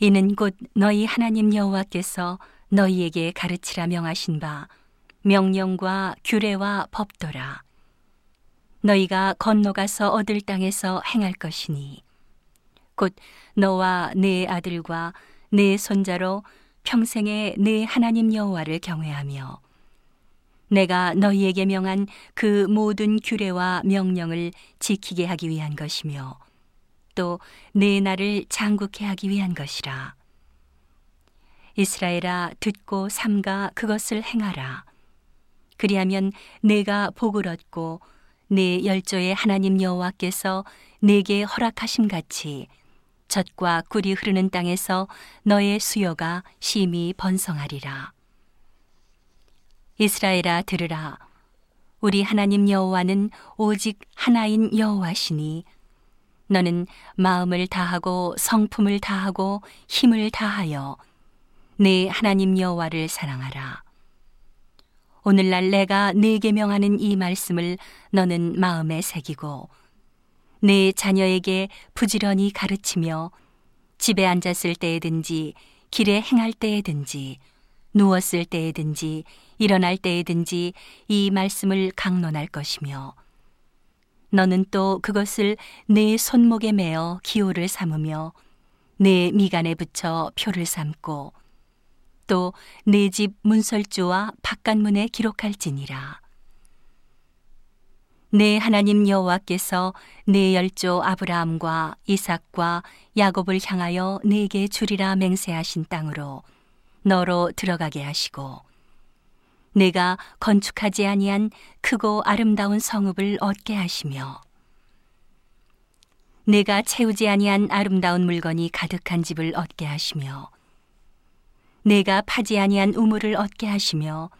이는 곧 너희 하나님 여호와께서 너희에게 가르치라 명하신 바 명령과 규례와 법도라. 너희가 건너가서 얻을 땅에서 행할 것이니 곧 너와 네 아들과 네 손자로 평생에 네 하나님 여호와를 경외하며 내가 너희에게 명한 그 모든 규례와 명령을 지키게 하기 위한 것이며 또 네 나를 장국케 하기 위한 것이라. 이스라엘아, 듣고 삼가 그것을 행하라. 그리하면 네가 복을 얻고 네 열조의 하나님 여호와께서 네게 허락하심 같이 젖과 꿀이 흐르는 땅에서 너의 수여가 심히 번성하리라. 이스라엘아, 들으라. 우리 하나님 여호와는 오직 하나인 여호와시니 너는 마음을 다하고 성품을 다하고 힘을 다하여 네 하나님 여호와를 사랑하라. 오늘날 내가 네게 명하는 이 말씀을 너는 마음에 새기고 네 자녀에게 부지런히 가르치며 집에 앉았을 때에든지 길에 행할 때에든지 누웠을 때에든지 일어날 때에든지 이 말씀을 강론할 것이며 너는 또 그것을 네 손목에 매어 기호를 삼으며 네 미간에 붙여 표를 삼고 또 네 집 문설주와 바깥문에 기록할지니라. 네 하나님 여호와께서 네 열조 아브라함과 이삭과 야곱을 향하여 네게 주리라 맹세하신 땅으로 너로 들어가게 하시고 내가 건축하지 아니한 크고 아름다운 성읍을 얻게 하시며 내가 채우지 아니한 아름다운 물건이 가득한 집을 얻게 하시며 내가 파지 아니한 우물을 얻게 하시며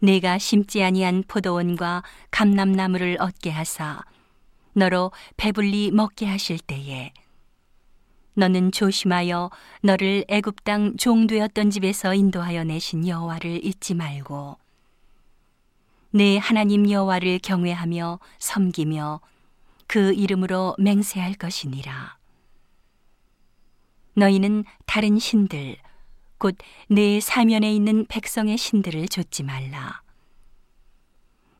내가 심지 아니한 포도원과 감람나무를 얻게 하사 너로 배불리 먹게 하실 때에 너는 조심하여 너를 애굽 땅 종되었던 집에서 인도하여 내신 여호와를 잊지 말고 내 하나님 여호와를 경외하며 섬기며 그 이름으로 맹세할 것이니라. 너희는 다른 신들 곧 내 사면에 있는 백성의 신들을 좇지 말라.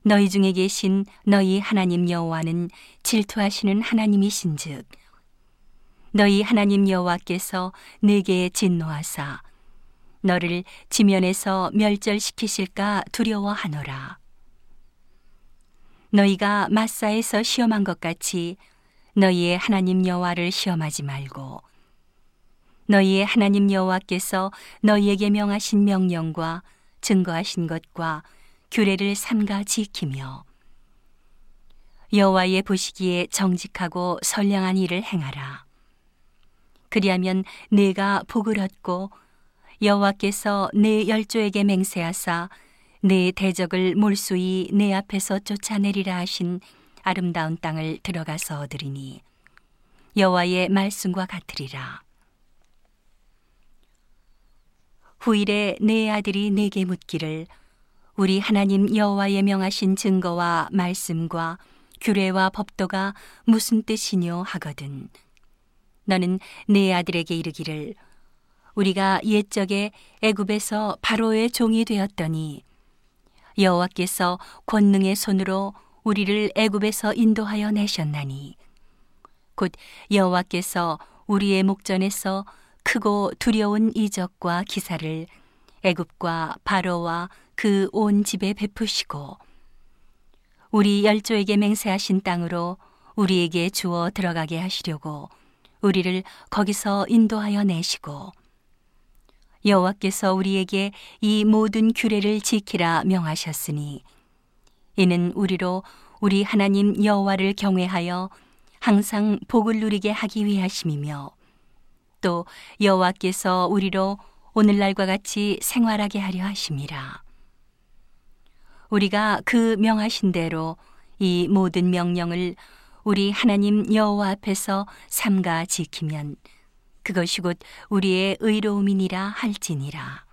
너희 중에 계신 너희 하나님 여호와는 질투하시는 하나님이신즉 너희 하나님 여호와께서 네게 진노하사 너를 지면에서 멸절시키실까 두려워하노라. 너희가 맛사에서 시험한 것 같이 너희의 하나님 여호와를 시험하지 말고 너희의 하나님 여호와께서 너희에게 명하신 명령과 증거하신 것과 규례를 삼가 지키며 여호와의 보시기에 정직하고 선량한 일을 행하라. 그리하면 네가 복을 얻고 여호와께서 네 열조에게 맹세하사 네 대적을 몰수이 네 앞에서 쫓아내리라 하신 아름다운 땅을 들어가서 얻으리니 여호와의 말씀과 같으리라. 후일에 네 아들이 네게 묻기를 우리 하나님 여호와의 명하신 증거와 말씀과 규례와 법도가 무슨 뜻이뇨 하거든. 너는 네 아들에게 이르기를 우리가 옛적에 애굽에서 바로의 종이 되었더니 여호와께서 권능의 손으로 우리를 애굽에서 인도하여 내셨나니 곧 여호와께서 우리의 목전에서 크고 두려운 이적과 기사를 애굽과 바로와 그 온 집에 베푸시고 우리 열조에게 맹세하신 땅으로 우리에게 주어 들어가게 하시려고 우리를 거기서 인도하여 내시고 여호와께서 우리에게 이 모든 규례를 지키라 명하셨으니 이는 우리로 우리 하나님 여호와를 경외하여 항상 복을 누리게 하기 위하심이며 또 여호와께서 우리로 오늘날과 같이 생활하게 하려 하심이라. 우리가 그 명하신 대로 이 모든 명령을 우리 하나님 여호와 앞에서 삼가 지키면 그것이 곧 우리의 의로움이니라 할지니라.